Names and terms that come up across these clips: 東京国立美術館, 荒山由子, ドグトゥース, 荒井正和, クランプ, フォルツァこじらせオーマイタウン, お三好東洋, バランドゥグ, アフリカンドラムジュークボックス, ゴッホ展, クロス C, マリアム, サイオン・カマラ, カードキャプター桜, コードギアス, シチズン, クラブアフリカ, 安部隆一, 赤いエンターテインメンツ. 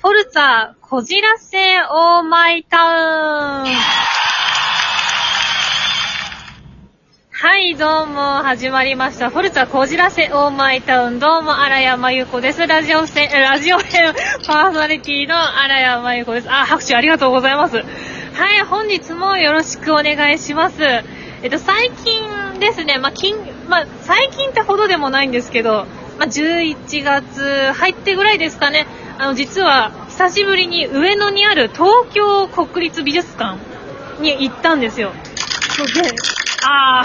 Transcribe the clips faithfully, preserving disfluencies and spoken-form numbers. フォルツァこじらせオーマイタウン。はい、どうも始まりました。フォルツァこじらせオーマイタウン。どうも荒山由子です。ラジオせラジオ編パーソナリティの荒山由子です。あ、拍手ありがとうございます。はい、本日もよろしくお願いします。えっと最近ですね、まあ近まあ最近ってほどでもないんですけど、まあじゅういちがつ入ってぐらいですかね。あの実は久しぶりに上野にある東京国立美術館に行ったんですよ。で、あ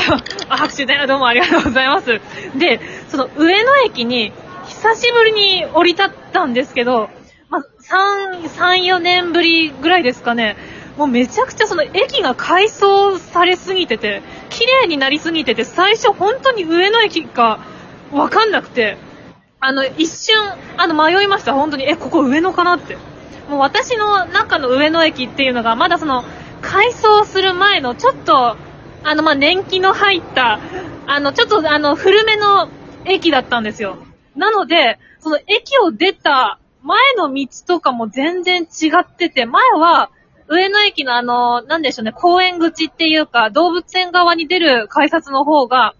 あ拍手だどうもありがとうございます。で、その上野駅に久しぶりに降り立ったんですけど、まあ3、3、よねんぶりぐらいですかね。もうめちゃくちゃその駅が改装されすぎてて、綺麗になりすぎてて、最初本当に上野駅かわかんなくて。あの、一瞬、あの、迷いました。本当に、え、ここ上野かなって。もう私の中の上野駅っていうのが、まだその、改装する前の、ちょっと、あの、ま、年季の入った、あの、ちょっと、あの、古めの駅だったんですよ。なので、その駅を出た前の道とかも全然違ってて、前は、上野駅のあの、なんでしょうね、公園口っていうか、動物園側に出る改札の方が、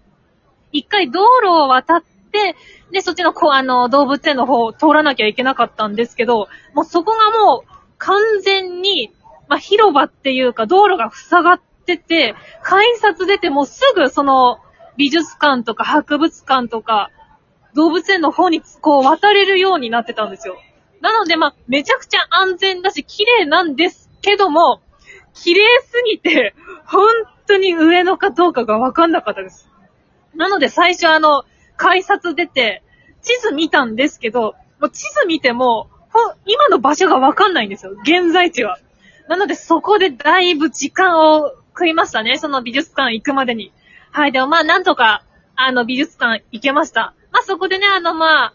一回道路を渡って、で, で、そっちのこうあの動物園の方を通らなきゃいけなかったんですけど、もうそこがもう完全に、まあ、広場っていうか道路が塞がってて、改札出てもうすぐその美術館とか博物館とか動物園の方にこう渡れるようになってたんですよ。なのでまあ、めちゃくちゃ安全だし綺麗なんですけども、綺麗すぎて本当に上野かどうかが分かんなかったです。なので最初あの改札出て、地図見たんですけど、もう地図見ても、今の場所がわかんないんですよ。現在地は。なので、そこでだいぶ時間を食いましたね。その美術館行くまでに。はい。でも、まあ、なんとか、あの、美術館行けました。まあ、そこでね、あの、まあ、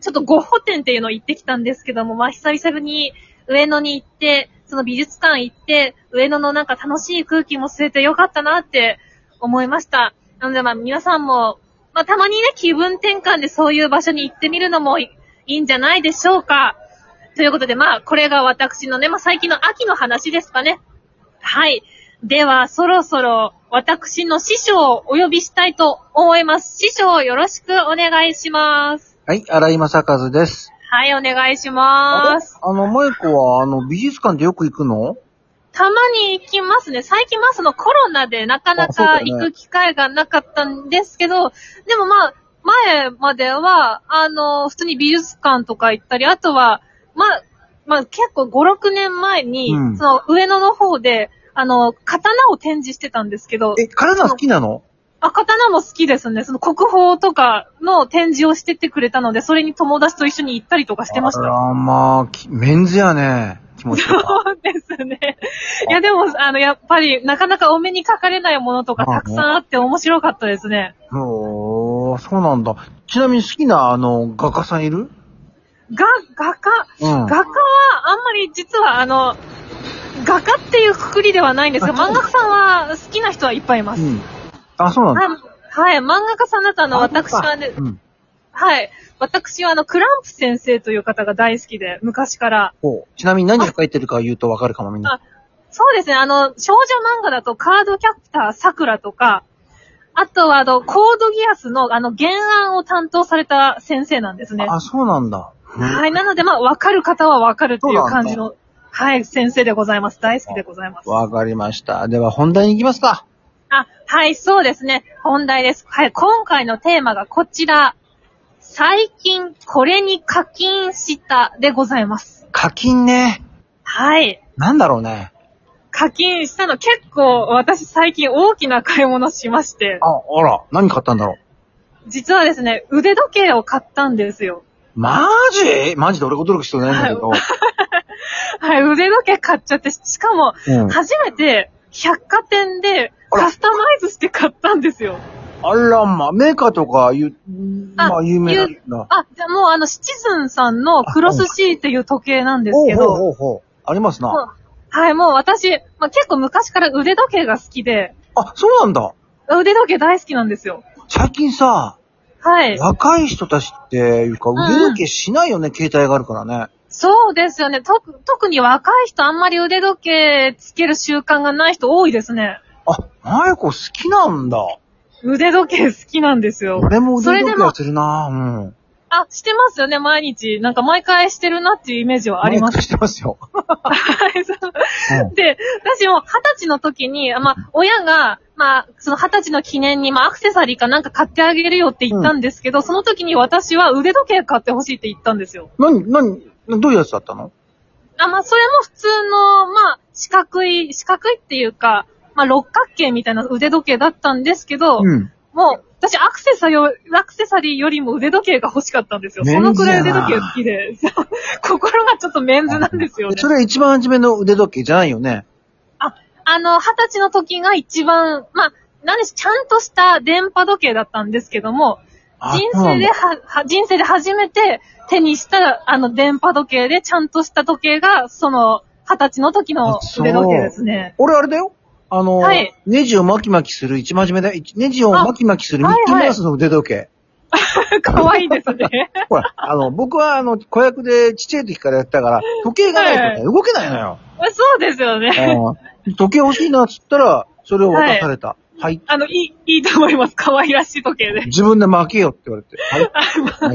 ちょっとゴッホ展っていうのを行ってきたんですけども、まあ、久々に上野に行って、その美術館行って、上野のなんか楽しい空気も吸えてよかったなって思いました。なので、まあ、皆さんも、まあ、たまにね、気分転換でそういう場所に行ってみるのもいいんじゃないでしょうか。ということで、まあ、これが私のね、まあ、最近の秋の話ですかね。はい。では、そろそろ私の師匠をお呼びしたいと思います。師匠、よろしくお願いします。はい、荒井正和です。はい、お願いします。あ, あの、萌子は、あの、美術館でよく行くの？たまに行きますね。最近はそのコロナでなかなか行く機会がなかったんですけど、ね、でもまあ、前までは、あの、普通に美術館とか行ったり、あとは、まあ、まあ結構ご、ろくねんまえに、うん、その上野の方で、あの、刀を展示してたんですけど。え、刀好きなの？あ、刀も好きですね。その国宝とかの展示をしてってくれたので、それに友達と一緒に行ったりとかしてました。あらまあ、メンズやね。気持ちよかそうですね。いやでも、あの、やっぱり、なかなかお目にかかれないものとかたくさんあって面白かったですね。おー、そうなんだ。ちなみに好きな、あの、画家さんいる？が、画家、うん、画家は、あんまり実は、あの、画家っていうくくりではないんですが、漫画家さんは好きな人はいっぱいいます。うん、あ、そうなんだ。はい、漫画家さんだと、あの、私はね、うん、はい。私はあの、クランプ先生という方が大好きで、昔から。お、ちなみに何を書いてるか言うとわかるかもみんな。そうですね、あの、少女漫画だとカードキャプター桜とか、あとはあの、コードギアスのあの、原案を担当された先生なんですね。あ、そうなんだ。うん、はい、なのでまあ、わかる方はわかるっていう感じの、はい、先生でございます。大好きでございます。わかりました。では本題に行きますか。あ、はい、そうですね。本題です。はい、今回のテーマがこちら。最近、これに課金したでございます。課金ね。はい。なんだろうね。課金したの結構、私最近大きな買い物しまして。あ、あら、何買ったんだろう。実はですね、腕時計を買ったんですよ。マジ？マジで俺が驚く必要ないんだけど。はい、はい、腕時計買っちゃって、しかも、うん、初めて百貨店でカスタマイズして買ったんですよ。あらま、メーカーとかいう、まあ有名なんだ。あ、じゃあもうあの、シチズンさんのクロス C っていう時計なんですけど。ほうほうほう。ありますな。はい、もう私、まあ、結構昔から腕時計が好きで。あ、そうなんだ。腕時計大好きなんですよ。最近さ、はい。若い人たちっていうか、腕時計しないよね、うん、携帯があるからね。そうですよね。と、特に若い人あんまり腕時計つける習慣がない人多いですね。あ、マユコ好きなんだ。腕時計好きなんですよ。俺も腕時計はするなぁ、うん。あ、してますよね、毎日。なんか毎回してるなっていうイメージはあります。毎回してますよ。はい、そう。で、私も二十歳の時に、まあ、親が、まあ、その二十歳の記念に、まあ、アクセサリーかなんか買ってあげるよって言ったんですけど、うん、その時に私は腕時計買ってほしいって言ったんですよ。なに、なに、どういうやつだったの？あ、まあ、それも普通の、まあ、四角い、四角いっていうか、まあ、六角形みたいな腕時計だったんですけど、うん、もう、私アクセサリー、アクセサリーよりも腕時計が欲しかったんですよ。そのくらい腕時計好きで。心がちょっとメンズなんですよね。それは一番初めの腕時計じゃないよね。あ、あの、二十歳の時が一番、まあ、何し、ちゃんとした電波時計だったんですけども、人生では、は、人生で初めて手にした、あの、電波時計でちゃんとした時計が、その、二十歳の時の腕時計ですね。俺あれだよ。あの、はい、ネジを巻き巻きする、一番初めだ、ネジを巻き巻きするミッキーマウスの腕時計。可、は、愛、いはい、い, いですね。ほら、あの、僕はあの、子役でちっちゃい時からやったから、時計がないと、ねはい、動けないのよ。そうですよね。時計欲しいなっつったら、それを渡された。はい。はい、あの、いい、いいと思います。可愛らしい時計で。自分で巻けよって言われて。はい。はい、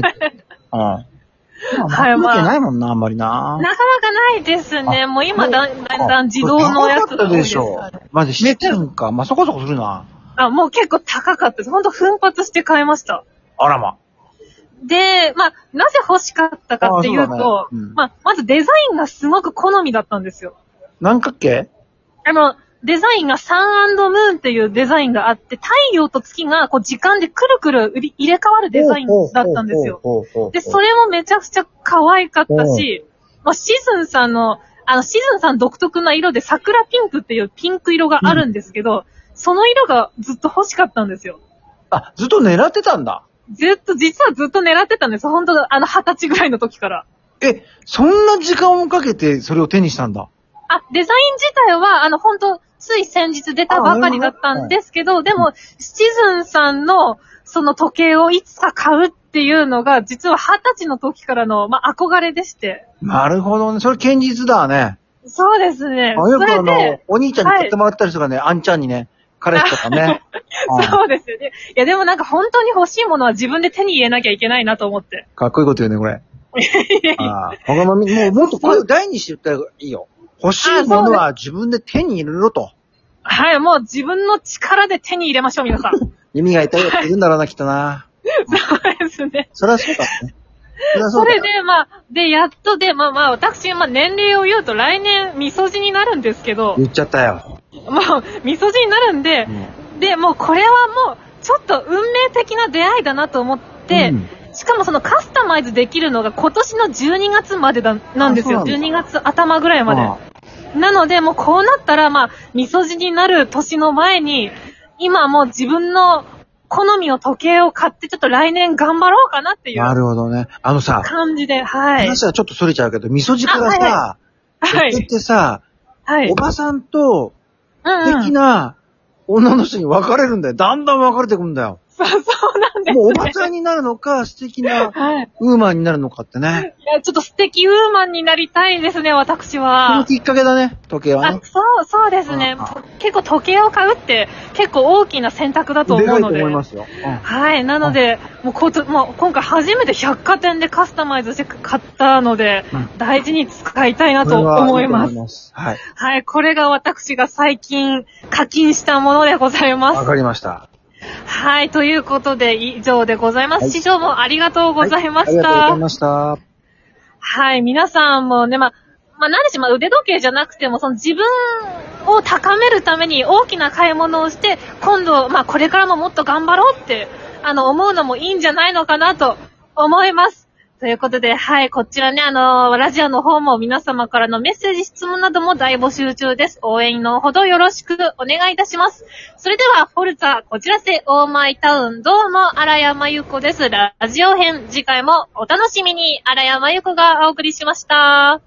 まあ。巻けないもんな、あんまりな。なかなかないですね。もう今だんだんだん自動のやつが多いですからね。マジ、知ってるんか。まあ、そこそこするな。あ、もう結構高かったです。ほんと奮発して買いました。あらま。で、まあ、なぜ欲しかったかっていうと、うねうん、まあ、まずデザインがすごく好みだったんですよ。何角形？あの、デザインがサン&ムーンっていうデザインがあって、太陽と月がこう時間でくるくる入れ替わるデザインだったんですよ。で、それもめちゃくちゃ可愛かったし、まあ、シズンさんの、あの、シズンさん独特な色で桜ピンクっていうピンク色があるんですけど、うん、その色がずっと欲しかったんですよ。あ、ずっと狙ってたんだ。ずっと、実はずっと狙ってたんです。本当あの、二十歳ぐらいの時から。え、そんな時間をかけてそれを手にしたんだ。あ、デザイン自体は、あの、本当つい先日出たばかりだったんですけど、はい、でも、シズンさんの、その時計をいつか買うっていうのが、実は二十歳の時からの、まあ、憧れでして。なるほどね。それ堅実だね。そうですね。あ、よくあの、お兄ちゃんに買ってもらったりとかね、はい、あんちゃんにね、彼氏とかね。そうですよね。いや、でもなんか本当に欲しいものは自分で手に入れなきゃいけないなと思って。かっこいいこと言うね、これ。ああ、もうもっと声を大にして言ったらいいよ。欲しいものは自分で手に入れろと。はい、もう自分の力で手に入れましょう、皆さん。耳が痛いやついるんだろうな、きっとな。そうですね。それはそうだね。それはそうだね。それで、まあ、で、やっとで、まあまあ、私、まあ年齢を言うと来年、みそじになるんですけど。言っちゃったよ。もう、みそじになるんで、うん、で、もうこれはもう、ちょっと運命的な出会いだなと思って、うんしかもそのカスタマイズできるのが今年のじゅうにがつまでだなんですよ。じゅうにがつ頭ぐらいまで。ああなのでもうこうなったらまあ、みそじになる年の前に、今もう自分の好みの時計を買ってちょっと来年頑張ろうかなっていう。なるほどね。あのさ、感じで、はい。話はちょっと逸れちゃうけど、みそじからさ、はいはい、時計ってさ、はい、おばさんと、的な女の人に分かれるんだよ。だんだん分かれてくんだよ。そうそうなんですね。もうおばちゃんになるのか、素敵なウーマンになるのかってね。はい、いや、ちょっと素敵ウーマンになりたいですね、私は。そのきっかけだね、時計はね。あ、そう、そうですね。結構時計を買うって結構大きな選択だと思うので。でかいと思いますよ。うん、はい、なので、うん、もうこと、もう今回初めて百貨店でカスタマイズして買ったので、うん、大事に使いたいなと思います。いいと思います。はい。はい、これが私が最近課金したものでございます。わかりました。はい、ということで以上でございます。はい、師匠もありがとうございました、はい。ありがとうございました。はい、皆さんもね、ま、まあ、何し、まあ、腕時計じゃなくても、その自分を高めるために大きな買い物をして、今度、まあ、これからももっと頑張ろうって、あの、思うのもいいんじゃないのかなと思います。ということで、はい、こちらね、あのー、ラジオの方も皆様からのメッセージ、質問なども大募集中です。応援のほどよろしくお願いいたします。それでは、フォルツァ、こちらせ、オーマイタウン、どうも、荒山由子です。ラジオ編、次回もお楽しみに、荒山由子がお送りしました。